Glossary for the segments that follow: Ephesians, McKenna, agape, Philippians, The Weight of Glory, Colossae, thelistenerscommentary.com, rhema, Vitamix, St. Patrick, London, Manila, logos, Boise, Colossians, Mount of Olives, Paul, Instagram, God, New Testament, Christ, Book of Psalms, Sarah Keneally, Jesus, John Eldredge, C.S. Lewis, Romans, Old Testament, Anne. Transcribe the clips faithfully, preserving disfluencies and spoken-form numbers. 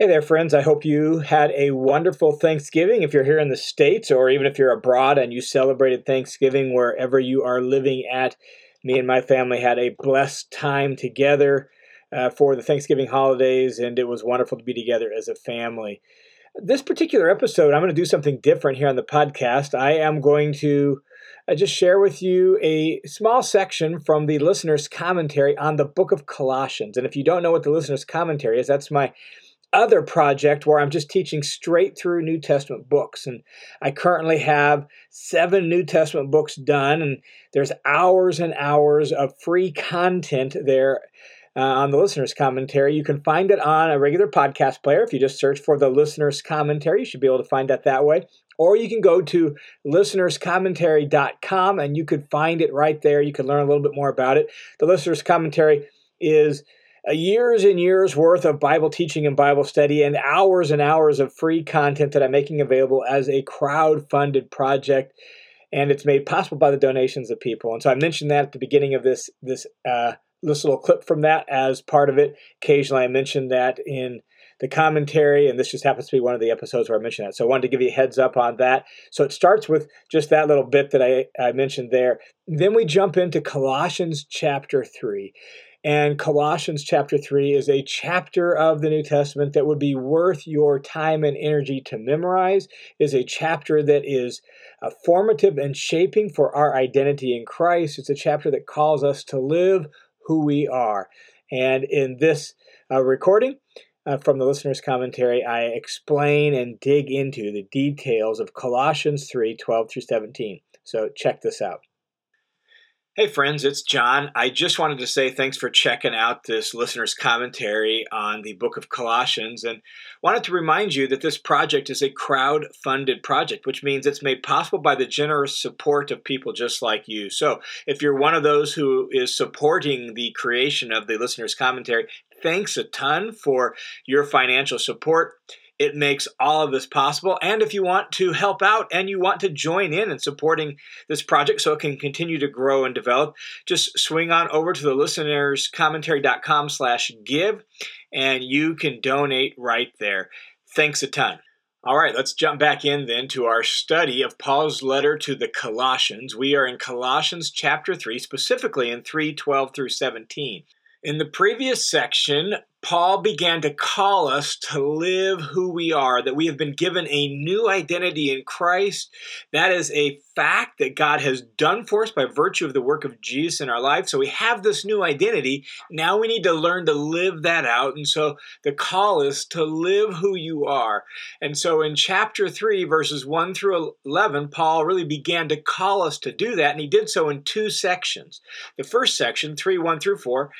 Hey there, friends. I hope you had a wonderful Thanksgiving. If you're here in the States, or even if you're abroad and you celebrated Thanksgiving wherever you are living at, me and my family had a blessed time together uh, for the Thanksgiving holidays, and it was wonderful to be together as a family. This particular episode, I'm going to do something different here on the podcast. I am going to uh, just share with you a small section from the Listener's Commentary on the Book of Colossians. And if you don't know what the Listener's Commentary is, that's my other project where I'm just teaching straight through New Testament books. And I currently have seven New Testament books done, and there's hours and hours of free content there uh, on the Listener's Commentary. You can find it on a regular podcast player. If you just search for the Listener's Commentary, you should be able to find that that way. Or you can go to listeners commentary dot com, and you could find it right there. You can learn a little bit more about it. The Listener's Commentary is a years and years worth of Bible teaching and Bible study, and hours and hours of free content that I'm making available as a crowd-funded project, and it's made possible by the donations of people. And so I mentioned that at the beginning of this this uh, this little clip from that as part of it. Occasionally I mention that in the commentary, and this just happens to be one of the episodes where I mentioned that. So I wanted to give you a heads up on that. So it starts with just that little bit that I, I mentioned there. Then we jump into Colossians chapter three. And Colossians chapter three is a chapter of the New Testament that would be worth your time and energy to memorize. It is a chapter that is uh, formative and shaping for our identity in Christ. It's a chapter that calls us to live who we are. And in this uh, recording uh, from the Listener's Commentary, I explain and dig into the details of Colossians three, twelve through seventeen. So check this out. Hey friends, it's John. I just wanted to say thanks for checking out this Listener's Commentary on the Book of Colossians, and wanted to remind you that this project is a crowd-funded project, which means it's made possible by the generous support of people just like you. So if you're one of those who is supporting the creation of the Listener's Commentary, thanks a ton for your financial support. It makes all of this possible, and if you want to help out and you want to join in in supporting this project so it can continue to grow and develop, just swing on over to thelistenerscommentary.com slash give, and you can donate right there. Thanks a ton. All right, let's jump back in then to our study of Paul's letter to the Colossians. We are in Colossians chapter three, specifically in three, twelve through seventeen. In the previous section, Paul began to call us to live who we are, that we have been given a new identity in Christ. That is a fact that God has done for us by virtue of the work of Jesus in our life. So we have this new identity. Now we need to learn to live that out. And so the call is to live who you are. And so in chapter three, verses one through eleven, Paul really began to call us to do that. And he did so in two sections. The first section, three, one through four,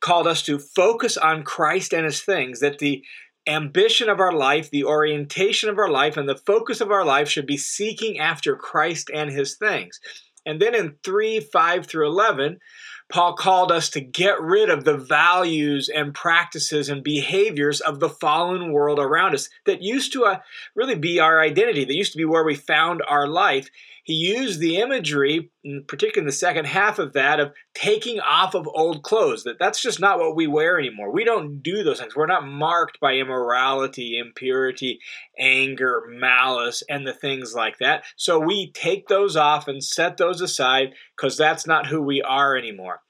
called us to focus on Christ and his things, that the ambition of our life, the orientation of our life, and the focus of our life should be seeking after Christ and his things. And then in three, five through eleven, Paul called us to get rid of the values and practices and behaviors of the fallen world around us that used to uh, really be our identity, that used to be where we found our life. He used the imagery, particularly in the second half of that, of taking off of old clothes, that that's just not what we wear anymore. We don't do those things. We're not marked by immorality, impurity, anger, malice, and the things like that. So we take those off and set those aside because that's not who we are anymore.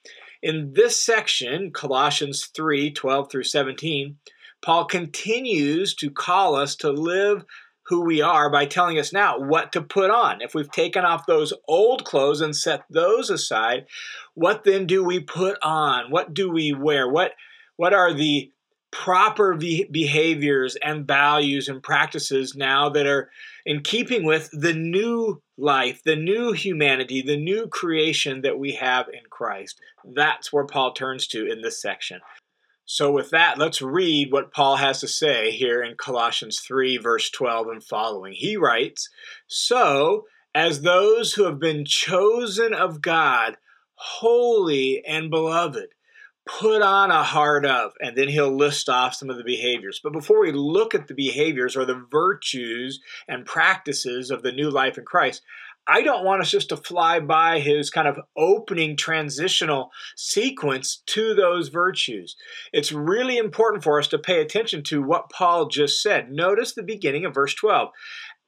In this section, Colossians three, twelve through seventeen, Paul continues to call us to live who we are by telling us now what to put on. If we've taken off those old clothes and set those aside, what then do we put on? What do we wear? What, what are the proper behaviors and values and practices now that are in keeping with the new life, the new humanity, the new creation that we have in Christ? That's where Paul turns to in this section. So with that, let's read what Paul has to say here in Colossians three, verse twelve and following. He writes, "So, as those who have been chosen of God, holy and beloved, put on a heart of," and then he'll list off some of the behaviors. But before we look at the behaviors or the virtues and practices of the new life in Christ, I don't want us just to fly by his kind of opening transitional sequence to those virtues. It's really important for us to pay attention to what Paul just said. Notice the beginning of verse twelve.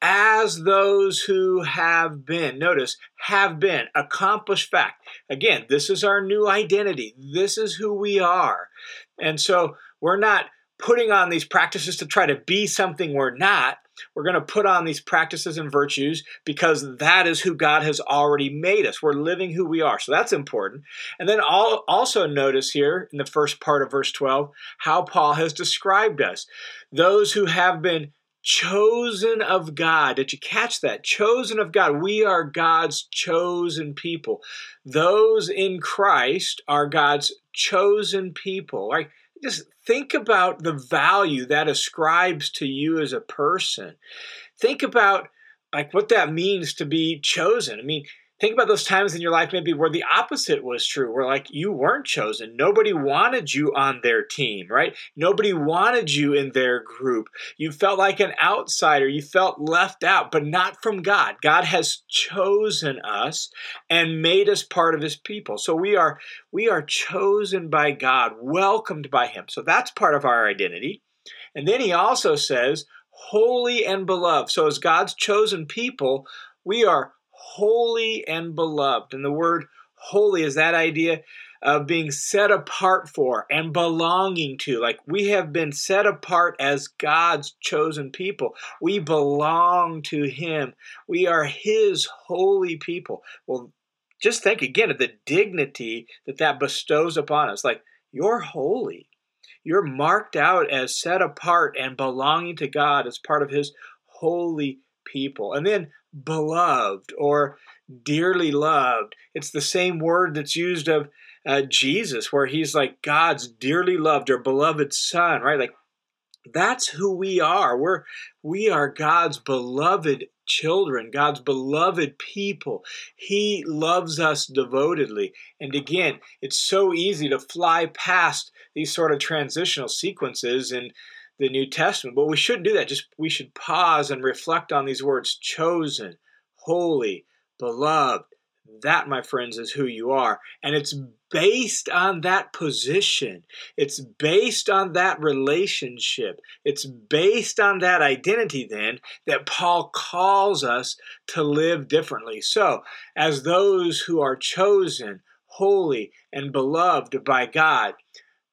As those who have been, notice, have been, accomplished fact. Again, this is our new identity. This is who we are. And so we're not putting on these practices to try to be something we're not. We're going to put on these practices and virtues because that is who God has already made us. We're living who we are. So that's important. And then also notice here in the first part of verse twelve, how Paul has described us. Those who have been chosen of God. Did you catch that? Chosen of God. We are God's chosen people. Those in Christ are God's chosen people. Like, just think about the value that ascribes to you as a person. Think about like what that means to be chosen. I mean, think about those times in your life maybe where the opposite was true, where like you weren't chosen. Nobody wanted you on their team, right? Nobody wanted you in their group. You felt like an outsider. You felt left out, but not from God. God has chosen us and made us part of his people. So we are, we are chosen by God, welcomed by him. So that's part of our identity. And then he also says, holy and beloved. So as God's chosen people, we are holy and beloved. And the word holy is that idea of being set apart for and belonging to. Like we have been set apart as God's chosen people. We belong to him. We are his holy people. Well, just think again of the dignity that that bestows upon us. Like you're holy. You're marked out as set apart and belonging to God as part of his holy people. And then beloved or dearly loved. It's the same word that's used of uh, Jesus, where he's like God's dearly loved or beloved son, right? Like that's who we are. We're, we are God's beloved children, God's beloved people. He loves us devotedly. And again, it's so easy to fly past these sort of transitional sequences and the New Testament, but we shouldn't do that. Just we should pause and reflect on these words, chosen, holy, beloved. That, my friends, is who you are. And it's based on that position. It's based on that relationship. It's based on that identity then that Paul calls us to live differently. So as those who are chosen, holy, and beloved by God,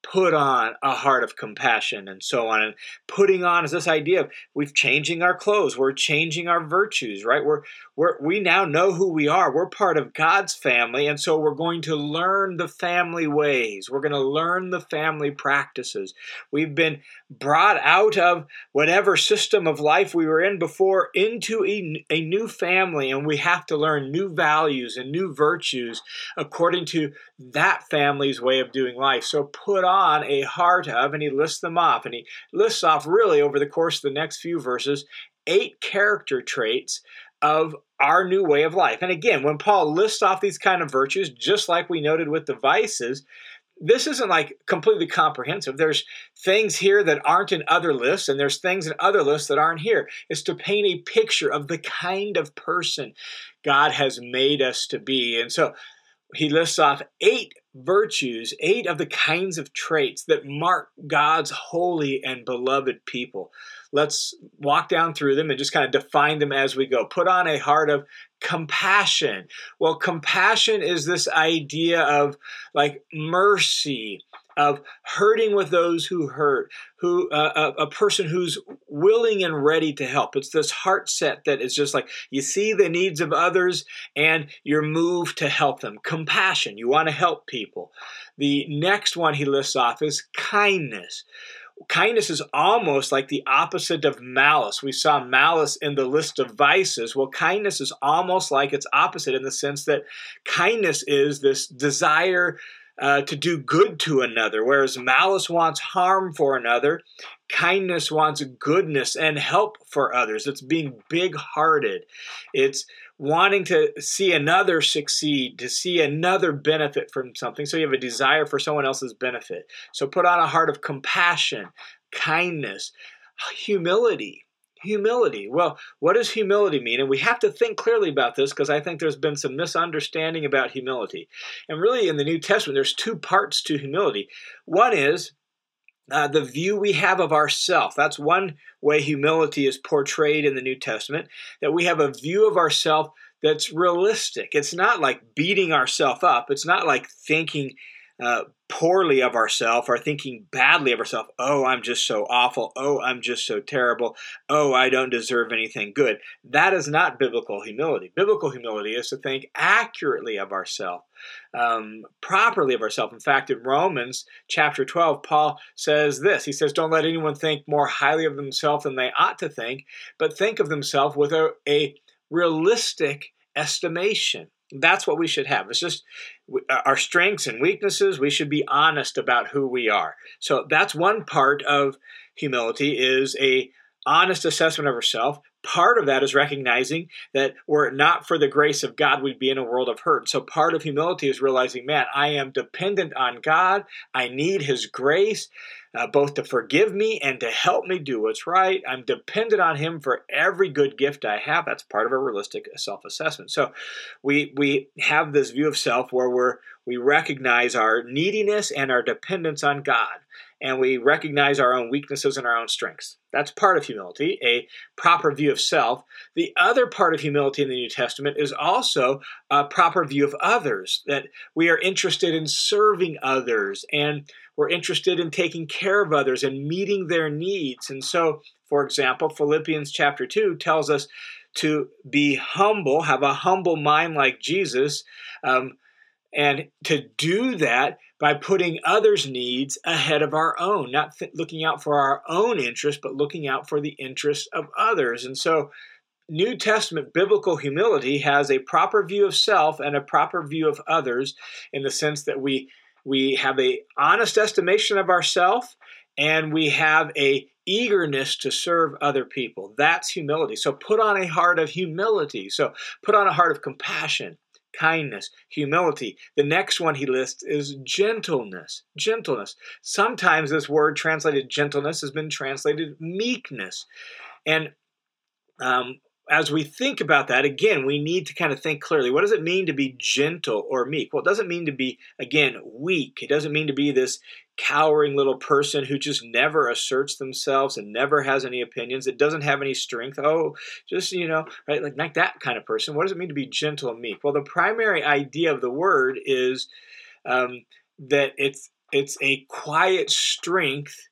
put on a heart of compassion and so on. And putting on is this idea of we've changing our clothes. We're changing our virtues, right? We're, we're, we now know who we are. We're part of God's family. And so we're going to learn the family ways. We're going to learn the family practices. We've been brought out of whatever system of life we were in before into a, a new family. And we have to learn new values and new virtues according to that family's way of doing life. So put on on a heart of, and he lists them off, and he lists off really over the course of the next few verses, eight character traits of our new way of life. And again, when Paul lists off these kind of virtues, just like we noted with the vices, this isn't like completely comprehensive. There's things here that aren't in other lists, and there's things in other lists that aren't here. It's to paint a picture of the kind of person God has made us to be. And so he lists off eight virtues, eight of the kinds of traits that mark God's holy and beloved people. Let's walk down through them and just kind of define them as we go. Put on a heart of compassion. Well, compassion is this idea of like mercy, of hurting with those who hurt, who uh, a, a person who's willing and ready to help. It's this heart set that is just like you see the needs of others and you're moved to help them. Compassion, you want to help people. The next one he lists off is kindness. Kindness is almost like the opposite of malice. We saw malice in the list of vices. Well, kindness is almost like its opposite in the sense that kindness is this desire Uh, to do good to another, whereas malice wants harm for another, kindness wants goodness and help for others. It's being big-hearted. It's wanting to see another succeed, to see another benefit from something. So you have a desire for someone else's benefit. So put on a heart of compassion, kindness, humility. Humility. Well, what does humility mean? And we have to think clearly about this because I think there's been some misunderstanding about humility. And really in the New Testament, there's two parts to humility. One is uh, the view we have of ourselves. That's one way humility is portrayed in the New Testament, that we have a view of ourselves that's realistic. It's not like beating ourselves up. It's not like thinking Uh, poorly of ourselves, or thinking badly of ourselves. Oh, I'm just so awful. Oh, I'm just so terrible. Oh, I don't deserve anything good. That is not biblical humility. Biblical humility is to think accurately of ourselves, um, properly of ourselves. In fact, in Romans chapter twelve, Paul says this. He says, don't let anyone think more highly of themselves than they ought to think, but think of themselves with a, a realistic estimation. That's what we should have. It's just our strengths and weaknesses. We should be honest about who we are. So that's one part of humility, is a honest assessment of ourselves. Part of that is recognizing that were it not for the grace of God, we'd be in a world of hurt. So part of humility is realizing, man, I am dependent on God. I need his grace, uh, both to forgive me and to help me do what's right. I'm dependent on him for every good gift I have. That's part of a realistic self-assessment. So we we have this view of self where we're, we recognize our neediness and our dependence on God. And we recognize our own weaknesses and our own strengths. That's part of humility, a proper view of self. The other part of humility in the New Testament is also a proper view of others, that we are interested in serving others, and we're interested in taking care of others and meeting their needs. And so, for example, Philippians chapter two tells us to be humble, have a humble mind like Jesus, um, and to do that by putting others' needs ahead of our own, not th- looking out for our own interests, but looking out for the interests of others. And so New Testament biblical humility has a proper view of self and a proper view of others, in the sense that we we have an honest estimation of ourselves, and we have a eagerness to serve other people. That's humility. So put on a heart of humility. So put on a heart of compassion, kindness, humility. The next one he lists is gentleness. Gentleness. Sometimes this word translated gentleness has been translated meekness. And um, as we think about that, again, we need to kind of think clearly. What does it mean to be gentle or meek? Well, it doesn't mean to be, again, weak. It doesn't mean to be this cowering little person who just never asserts themselves and never has any opinions, that doesn't have any strength. Oh, just, you know, right? Like, like that kind of person. What does it mean to be gentle and meek? Well, the primary idea of the word is um, that it's it's a quiet strength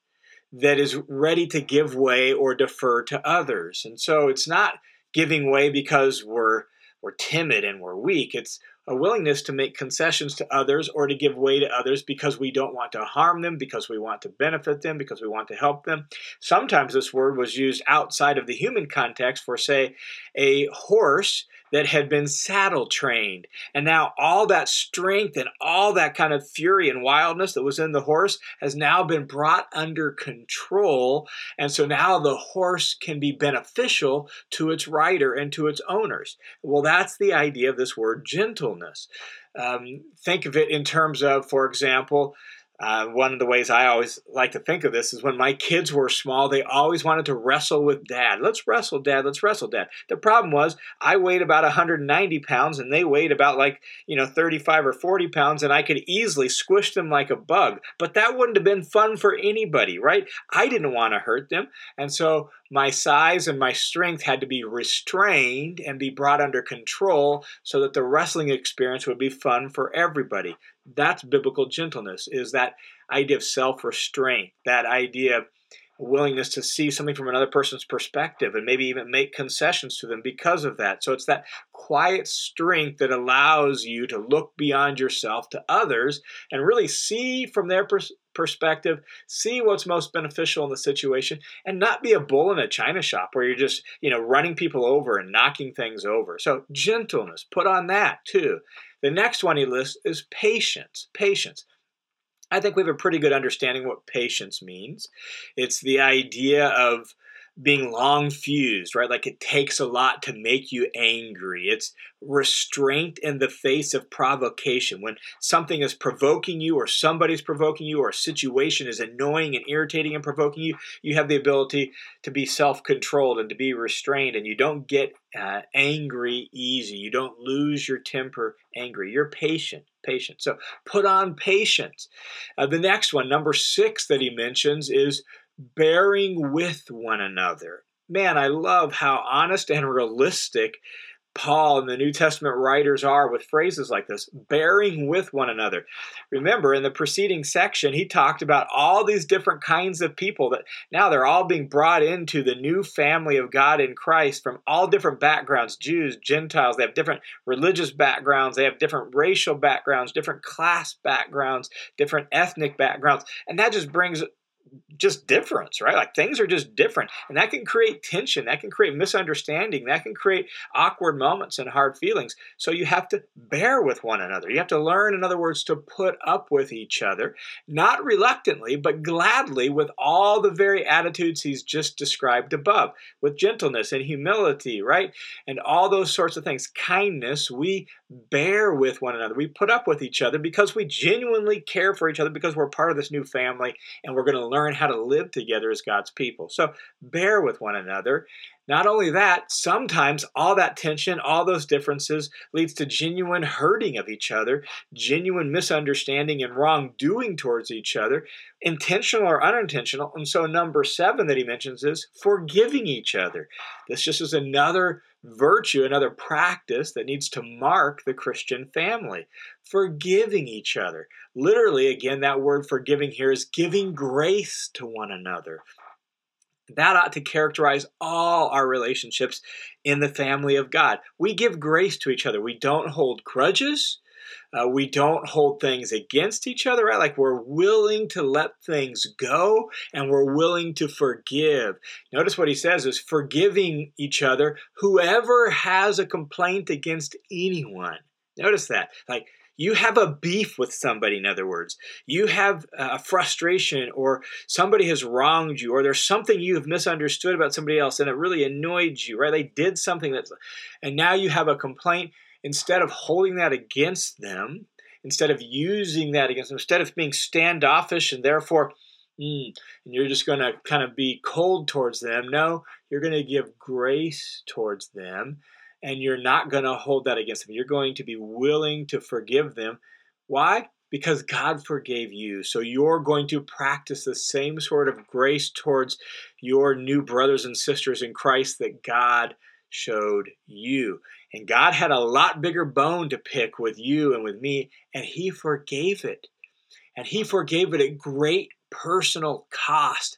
that is ready to give way or defer to others. And so it's not giving way because we're we're timid and we're weak. It's a willingness to make concessions to others or to give way to others because we don't want to harm them, because we want to benefit them, because we want to help them. Sometimes this word was used outside of the human context for, say, a horse that had been saddle trained. And now all that strength and all that kind of fury and wildness that was in the horse has now been brought under control. And so now the horse can be beneficial to its rider and to its owners. Well, that's the idea of this word gentleness. Um, think of it in terms of, for example, Uh, one of the ways I always like to think of this is when my kids were small, they always wanted to wrestle with dad. Let's wrestle, dad. Let's wrestle, dad. The problem was I weighed about one hundred ninety pounds and they weighed about like, you know, thirty-five or forty pounds, and I could easily squish them like a bug. But that wouldn't have been fun for anybody, right? I didn't want to hurt them. And so my size and my strength had to be restrained and be brought under control so that the wrestling experience would be fun for everybody. That's biblical gentleness, is that idea of self-restraint, that idea of willingness to see something from another person's perspective and maybe even make concessions to them because of that. So it's that quiet strength that allows you to look beyond yourself to others and really see from their pers- perspective, see what's most beneficial in the situation, and not be a bull in a china shop where you're just, you know, running people over and knocking things over. So gentleness, put on that too. The next one he lists is patience. Patience. I think we have a pretty good understanding of what patience means. It's the idea of being long fused, right? Like it takes a lot to make you angry. It's restraint in the face of provocation. When something is provoking you or somebody's provoking you or a situation is annoying and irritating and provoking you, you have the ability to be self-controlled and to be restrained, and you don't get uh, angry easy. You don't lose your temper angry. You're patient. Patient. So put on patience. Uh, the next one, number six that he mentions is bearing with one another. Man, I love how honest and realistic Paul and the New Testament writers are with phrases like this, bearing with one another. Remember, in the preceding section, he talked about all these different kinds of people that now they're all being brought into the new family of God in Christ from all different backgrounds, Jews, Gentiles. They have different religious backgrounds. They have different racial backgrounds, different class backgrounds, different ethnic backgrounds. And that just brings just difference, right? Like things are just different. And that can create tension. That can create misunderstanding. That can create awkward moments and hard feelings. So you have to bear with one another. You have to learn, in other words, to put up with each other, not reluctantly, but gladly, with all the very attitudes he's just described above, with gentleness and humility, right? And all those sorts of things. Kindness, we bear with one another. We put up with each other because we genuinely care for each other, because we're part of this new family and we're going to learn learn how to live together as God's people. So bear with one another. Not only that, sometimes all that tension, all those differences leads to genuine hurting of each other, genuine misunderstanding and wrongdoing towards each other, intentional or unintentional. And so number seven that he mentions is forgiving each other. This just is another virtue, another practice that needs to mark the Christian family. Forgiving each other. Literally, again, that word forgiving here is giving grace to one another. That ought to characterize all our relationships in the family of God. We give grace to each other. We don't hold grudges. Uh, we don't hold things against each other, right? Like we're willing to let things go and we're willing to forgive. Notice what he says is forgiving each other, whoever has a complaint against anyone. Notice that. Like, you have a beef with somebody, in other words. You have a frustration, or somebody has wronged you, or there's something you have misunderstood about somebody else and it really annoyed you, right? They did something that's, and now you have a complaint. Instead of holding that against them, instead of using that against them, instead of being standoffish and therefore, mm, and you're just going to kind of be cold towards them, no, you're going to give grace towards them. And you're not going to hold that against them. You're going to be willing to forgive them. Why? Because God forgave you. So you're going to practice the same sort of grace towards your new brothers and sisters in Christ that God showed you. And God had a lot bigger bone to pick with you and with me, and he forgave it. And he forgave it at great personal cost.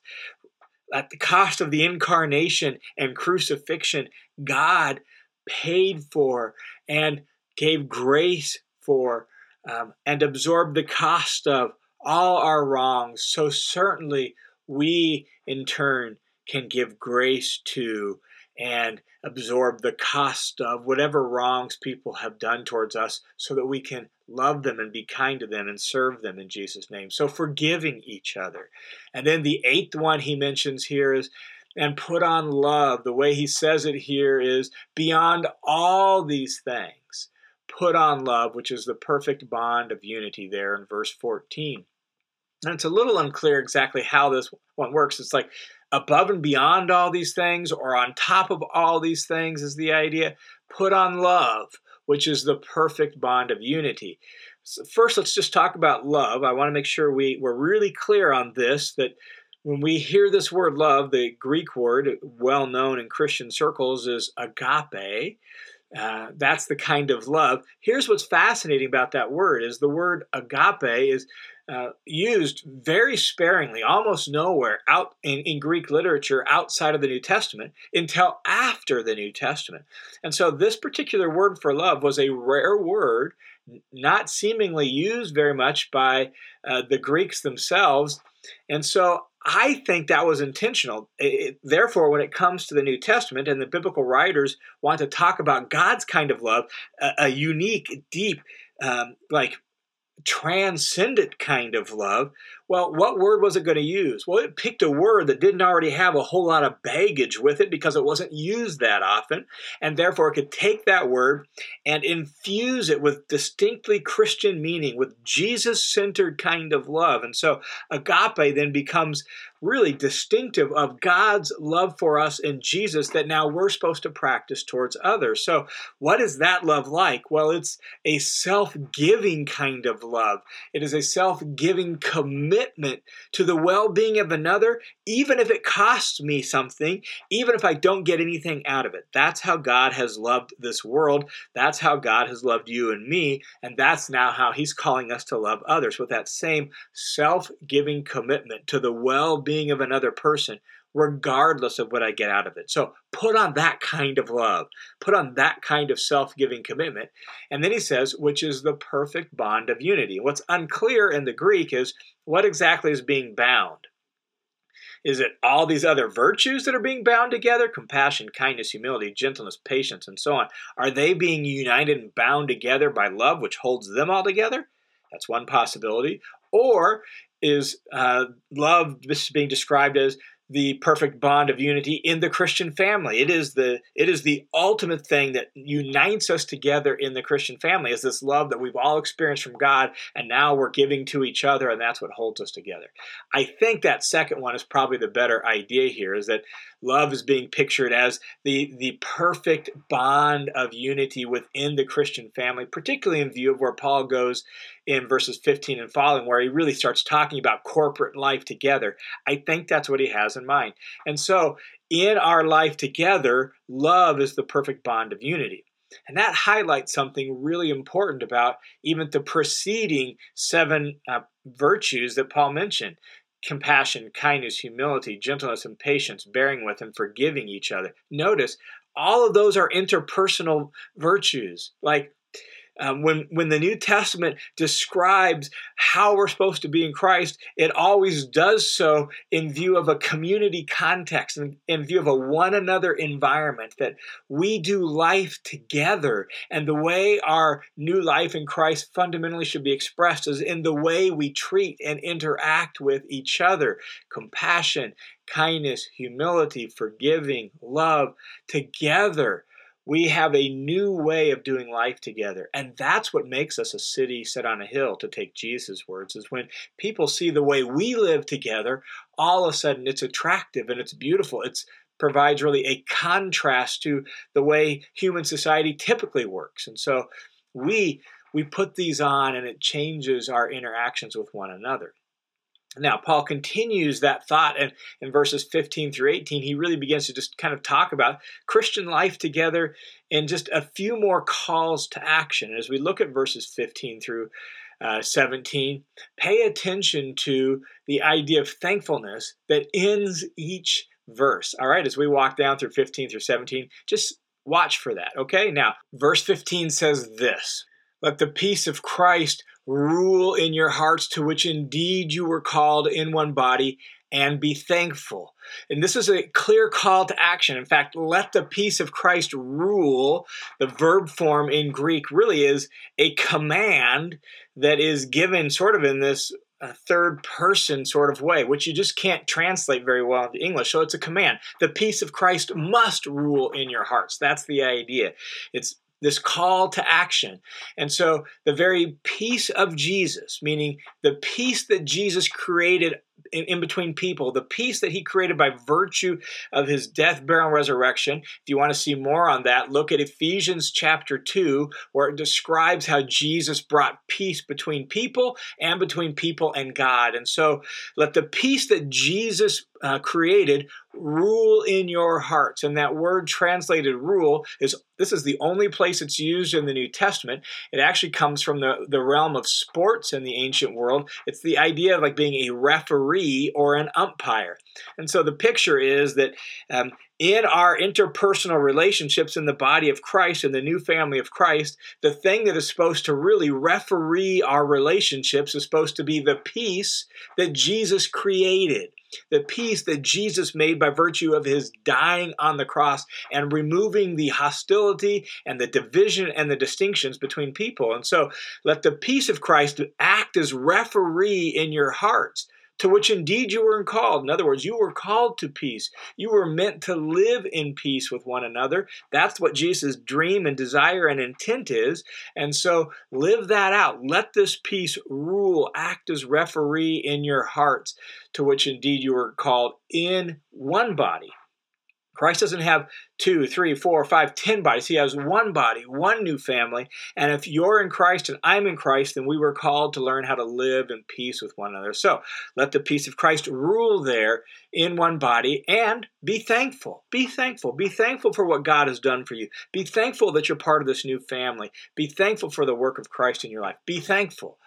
At the cost of the incarnation and crucifixion, God paid for and gave grace for um, and absorbed the cost of all our wrongs. So certainly we in turn can give grace to and absorb the cost of whatever wrongs people have done towards us so that we can love them and be kind to them and serve them in Jesus' name. So forgiving each other. And then the eighth one he mentions here is and put on love. The way he says it here is beyond all these things, put on love, which is the perfect bond of unity there in verse fourteen. And it's a little unclear exactly how this one works. It's like above and beyond all these things or on top of all these things is the idea. Put on love, which is the perfect bond of unity. So first, let's just talk about love. I want to make sure we, we're really clear on this, that when we hear this word love, the Greek word, well known in Christian circles, is agape. Uh, that's the kind of love. Here's what's fascinating about that word is the word agape is uh, used very sparingly, almost nowhere out in, in Greek literature outside of the New Testament until after the New Testament. And so this particular word for love was a rare word, not seemingly used very much by uh, the Greeks themselves. And so I think that was intentional. It, therefore, when it comes to the New Testament and the biblical writers want to talk about God's kind of love, a, a unique, deep, um, like transcendent kind of love, Well, what word was it going to use? Well, it picked a word that didn't already have a whole lot of baggage with it because it wasn't used that often, and therefore it could take that word and infuse it with distinctly Christian meaning, with Jesus-centered kind of love. And so agape then becomes really distinctive of God's love for us in Jesus that now we're supposed to practice towards others. So what is that love like? Well, it's a self-giving kind of love. It is a self-giving commitment to the well-being of another, even if it costs me something, even if I don't get anything out of it. That's how God has loved this world. That's how God has loved you and me. And that's now how he's calling us to love others, with that same self-giving commitment to the well-being being of another person, regardless of what I get out of it. So put on that kind of love, put on that kind of self-giving commitment. And then he says, which is the perfect bond of unity. What's unclear in the Greek is what exactly is being bound. Is it all these other virtues that are being bound together? Compassion, kindness, humility, gentleness, patience, and so on. Are they being united and bound together by love, which holds them all together? That's one possibility. Or is uh, love being described as the perfect bond of unity in the Christian family? It is the it is the ultimate thing that unites us together in the Christian family, is this love that we've all experienced from God, and now we're giving to each other, and that's what holds us together. I think that second one is probably the better idea here, is that love is being pictured as the, the perfect bond of unity within the Christian family, particularly in view of where Paul goes in verses fifteen and following, where he really starts talking about corporate life together. I think that's what he has in mind. And so in our life together, love is the perfect bond of unity. And that highlights something really important about even the preceding seven uh, virtues that Paul mentioned. Compassion, kindness, humility, gentleness, and patience, bearing with and forgiving each other. Notice, all of those are interpersonal virtues. Like um, when, when the New Testament describes how we're supposed to be in Christ, it always does so in view of a community context, in, in view of a one another environment, that we do life together. And the way our new life in Christ fundamentally should be expressed is in the way we treat and interact with each other. Compassion, kindness, humility, forgiving, love, together. We have a new way of doing life together. And that's what makes us a city set on a hill, to take Jesus' words, is when people see the way we live together, all of a sudden it's attractive and it's beautiful. It provides really a contrast to the way human society typically works. And so we, we put these on, and it changes our interactions with one another. Now, Paul continues that thought, and in verses fifteen through eighteen, he really begins to just kind of talk about Christian life together and just a few more calls to action. As we look at verses fifteen through uh, seventeen, pay attention to the idea of thankfulness that ends each verse. All right, as we walk down through fifteen through seventeen, just watch for that, okay? Now, verse fifteen says this: let the peace of Christ rule in your hearts, to which indeed you were called in one body, and be thankful. And this is a clear call to action. In fact, let the peace of Christ rule, the verb form in Greek, really is a command that is given sort of in this a third person sort of way, which you just can't translate very well into English. So it's a command. The peace of Christ must rule in your hearts. That's the idea. It's this call to action. And so the very peace of Jesus, meaning the peace that Jesus created in, in between people, the peace that he created by virtue of his death, burial, and resurrection. If you want to see more on that, look at Ephesians chapter two, where it describes how Jesus brought peace between people and between people and God. And so let the peace that Jesus uh, created rule in your hearts. And that word translated rule is, this is the only place it's used in the New Testament. It actually comes from the, the realm of sports in the ancient world. It's the idea of like being a referee or an umpire. And so the picture is that um, in our interpersonal relationships in the body of Christ, in the new family of Christ, the thing that is supposed to really referee our relationships is supposed to be the peace that Jesus created, the peace that Jesus made by virtue of his dying on the cross and removing the hostility and the division and the distinctions between people. And so let the peace of Christ act as referee in your hearts, to which indeed you were called. In other words, you were called to peace. You were meant to live in peace with one another. That's what Jesus' dream and desire and intent is. And so live that out. Let this peace rule, act as referee in your hearts, to which indeed you were called in one body. Christ doesn't have two, three, four, five, ten bodies. He has one body, one new family. And if you're in Christ and I'm in Christ, then we were called to learn how to live in peace with one another. So let the peace of Christ rule there in one body, and be thankful. Be thankful. Be thankful for what God has done for you. Be thankful that you're part of this new family. Be thankful for the work of Christ in your life. Be thankful.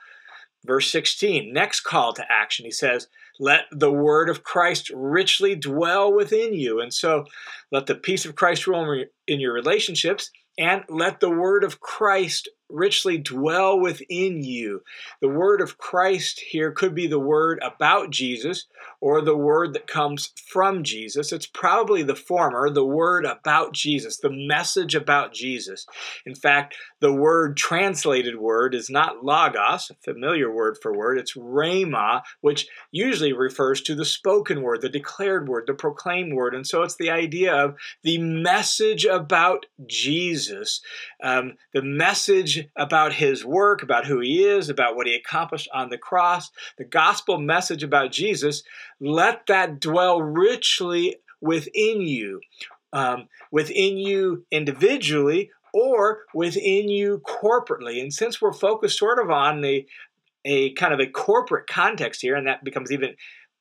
Verse sixteen, next call to action. He says, let the word of Christ richly dwell within you. And so let the peace of Christ rule in your relationships, and let the word of Christ richly dwell within you. The word of Christ here could be the word about Jesus or the word that comes from Jesus. It's probably the former, the word about Jesus, the message about Jesus. In fact, the word translated word is not logos, a familiar word for word. It's rhema, which usually refers to the spoken word, the declared word, the proclaimed word. And so it's the idea of the message about Jesus, um, the message about his work, about who he is, about what he accomplished on the cross, the gospel message about Jesus. Let that dwell richly within you, um, within you individually or within you corporately. And since we're focused sort of on a, a kind of a corporate context here, and that becomes even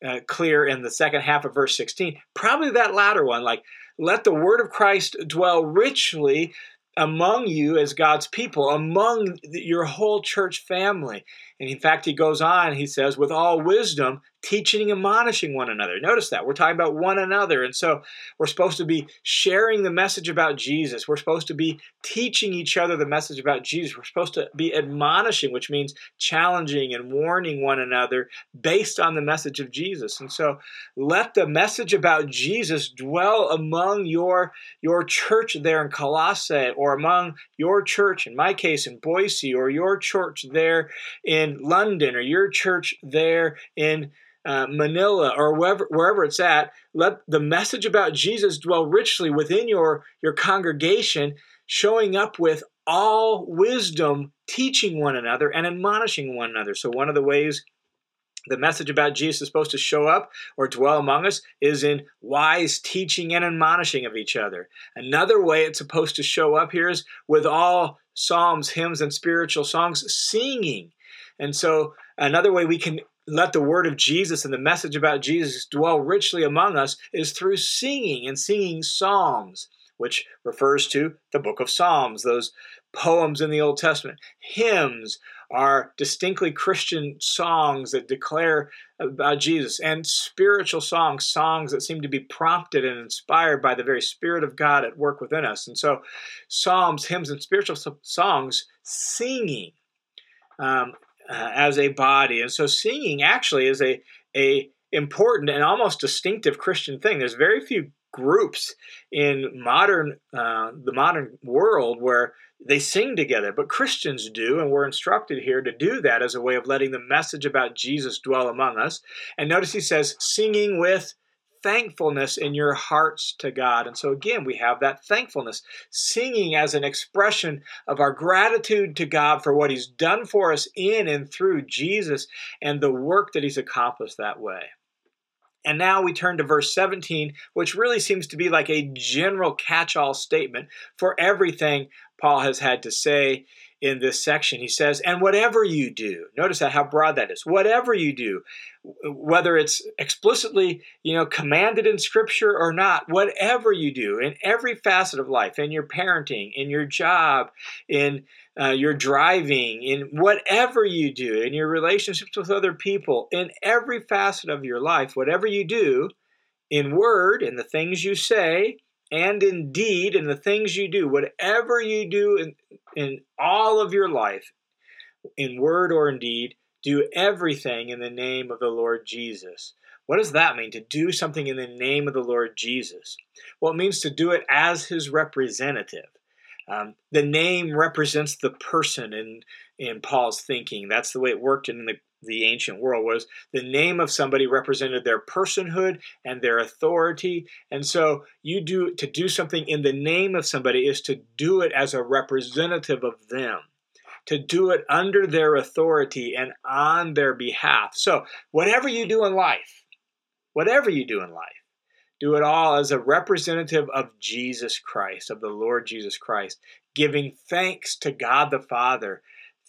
uh, clear in the second half of verse sixteen, probably that latter one, like let the word of Christ dwell richly among you as God's people, among your whole church family. And in fact, he goes on, he says, with all wisdom, teaching and admonishing one another. Notice that. We're talking about one another. And so we're supposed to be sharing the message about Jesus. We're supposed to be teaching each other the message about Jesus. We're supposed to be admonishing, which means challenging and warning one another based on the message of Jesus. And so let the message about Jesus dwell among your, your church there in Colossae, or among your church, in my case, in Boise, or your church there in London, or your church there in Uh, Manila, or wherever, wherever it's at. Let the message about Jesus dwell richly within your, your congregation, showing up with all wisdom, teaching one another and admonishing one another. So one of the ways the message about Jesus is supposed to show up or dwell among us is in wise teaching and admonishing of each other. Another way it's supposed to show up here is with all psalms, hymns, and spiritual songs, singing. And so another way we can let the word of Jesus and the message about Jesus dwell richly among us is through singing and singing psalms, which refers to the Book of Psalms, those poems in the Old Testament. Hymns are distinctly Christian songs that declare about Jesus, and spiritual songs, songs that seem to be prompted and inspired by the very Spirit of God at work within us. And so psalms, hymns, and spiritual songs, singing, um, Uh, as a body. And so singing actually is a a important and almost distinctive Christian thing. There's very few groups in modern uh, the modern world where they sing together, but Christians do, and we're instructed here to do that as a way of letting the message about Jesus dwell among us. And notice he says, singing with thankfulness in your hearts to God. And so again, we have that thankfulness, singing as an expression of our gratitude to God for what he's done for us in and through Jesus and the work that he's accomplished that way. And now we turn to verse seventeen, which really seems to be like a general catch-all statement for everything Paul has had to say in this section. He says, and whatever you do, notice that, how broad that is, whatever you do, whether it's explicitly, you know, commanded in Scripture or not, whatever you do in every facet of life, in your parenting, in your job, in uh, your driving, in whatever you do, in your relationships with other people, in every facet of your life, whatever you do, in word, in the things you say, and in deed, in the things you do, whatever you do in, in all of your life, in word or in deed, do everything in the name of the Lord Jesus. What does that mean, to do something in the name of the Lord Jesus? Well, it means to do it as his representative. Um, the name represents the person in, in Paul's thinking. That's the way it worked in the the ancient world was the name of somebody represented their personhood and their authority. And so you do to do something in the name of somebody is to do it as a representative of them, to do it under their authority and on their behalf. So whatever you do in life, whatever you do in life, do it all as a representative of Jesus Christ, of the Lord Jesus Christ, giving thanks to God the Father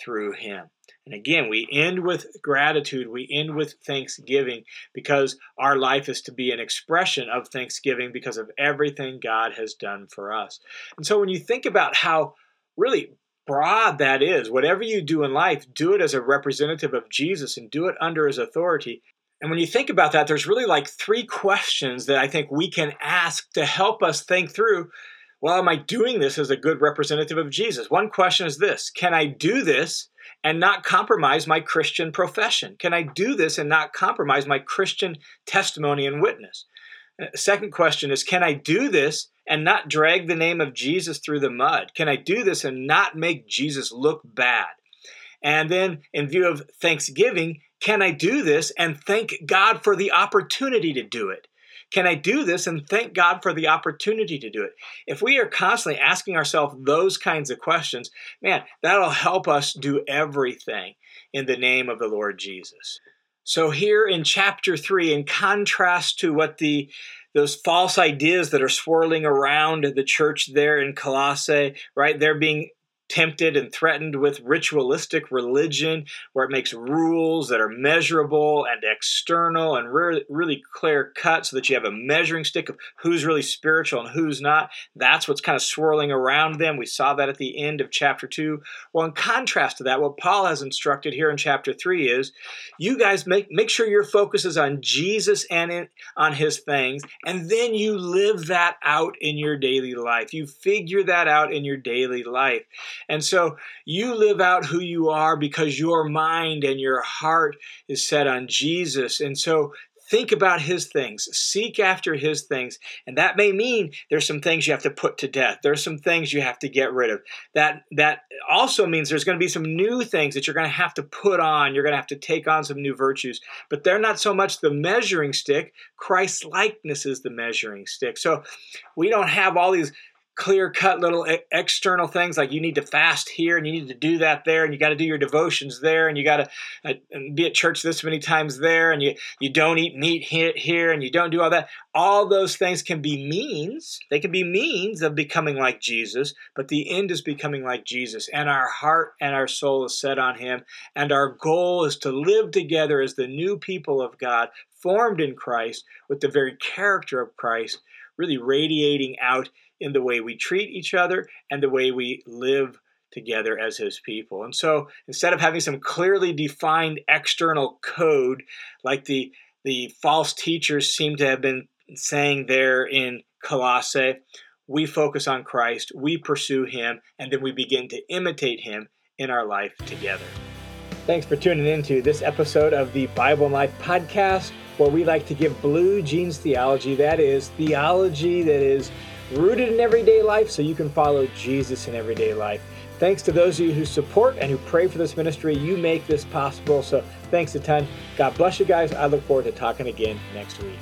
through him. And again, we end with gratitude, we end with thanksgiving, because our life is to be an expression of thanksgiving because of everything God has done for us. And so when you think about how really broad that is, whatever you do in life, do it as a representative of Jesus and do it under his authority. And when you think about that, there's really like three questions that I think we can ask to help us think through, well, am I doing this as a good representative of Jesus? One question is this: can I do this and not compromise my Christian profession? Can I do this and not compromise my Christian testimony and witness? Second question is, can I do this and not drag the name of Jesus through the mud? Can I do this and not make Jesus look bad? And then in view of thanksgiving, can I do this and thank God for the opportunity to do it? Can I do this and thank God for the opportunity to do it? If we are constantly asking ourselves those kinds of questions, man, that'll help us do everything in the name of the Lord Jesus. So here in chapter three, in contrast to what the those false ideas that are swirling around the church there in Colossae, right, they're being tempted and threatened with ritualistic religion where it makes rules that are measurable and external and re- really clear cut so that you have a measuring stick of who's really spiritual and who's not. That's what's kind of swirling around them. We saw that at the end of chapter two. Well, in contrast to that, what Paul has instructed here in chapter three is you guys make, make sure your focus is on Jesus and in, on his things, and then you live that out in your daily life. You figure that out in your daily life. And so you live out who you are because your mind and your heart is set on Jesus. And so think about his things, seek after his things. And that may mean there's some things you have to put to death. There's some things you have to get rid of. That that also means there's going to be some new things that you're going to have to put on. You're going to have to take on some new virtues, but they're not so much the measuring stick. Christ's likeness is the measuring stick. So we don't have all these clear-cut little external things like you need to fast here and you need to do that there and you got to do your devotions there and you got to uh, be at church this many times there and you, you don't eat meat here and you don't do all that. All those things can be means. They can be means of becoming like Jesus, but the end is becoming like Jesus, and our heart and our soul is set on him, and our goal is to live together as the new people of God formed in Christ with the very character of Christ really radiating out in the way we treat each other and the way we live together as his people. And so instead of having some clearly defined external code, like the, the false teachers seem to have been saying there in Colossae, we focus on Christ, we pursue him, and then we begin to imitate him in our life together. Thanks for tuning into this episode of the Bible and Life podcast, where we like to give blue jeans theology, that is, theology that is rooted in everyday life so you can follow Jesus in everyday life. Thanks to those of you who support and who pray for this ministry. You make this possible. So thanks a ton. God bless you guys. I look forward to talking again next week.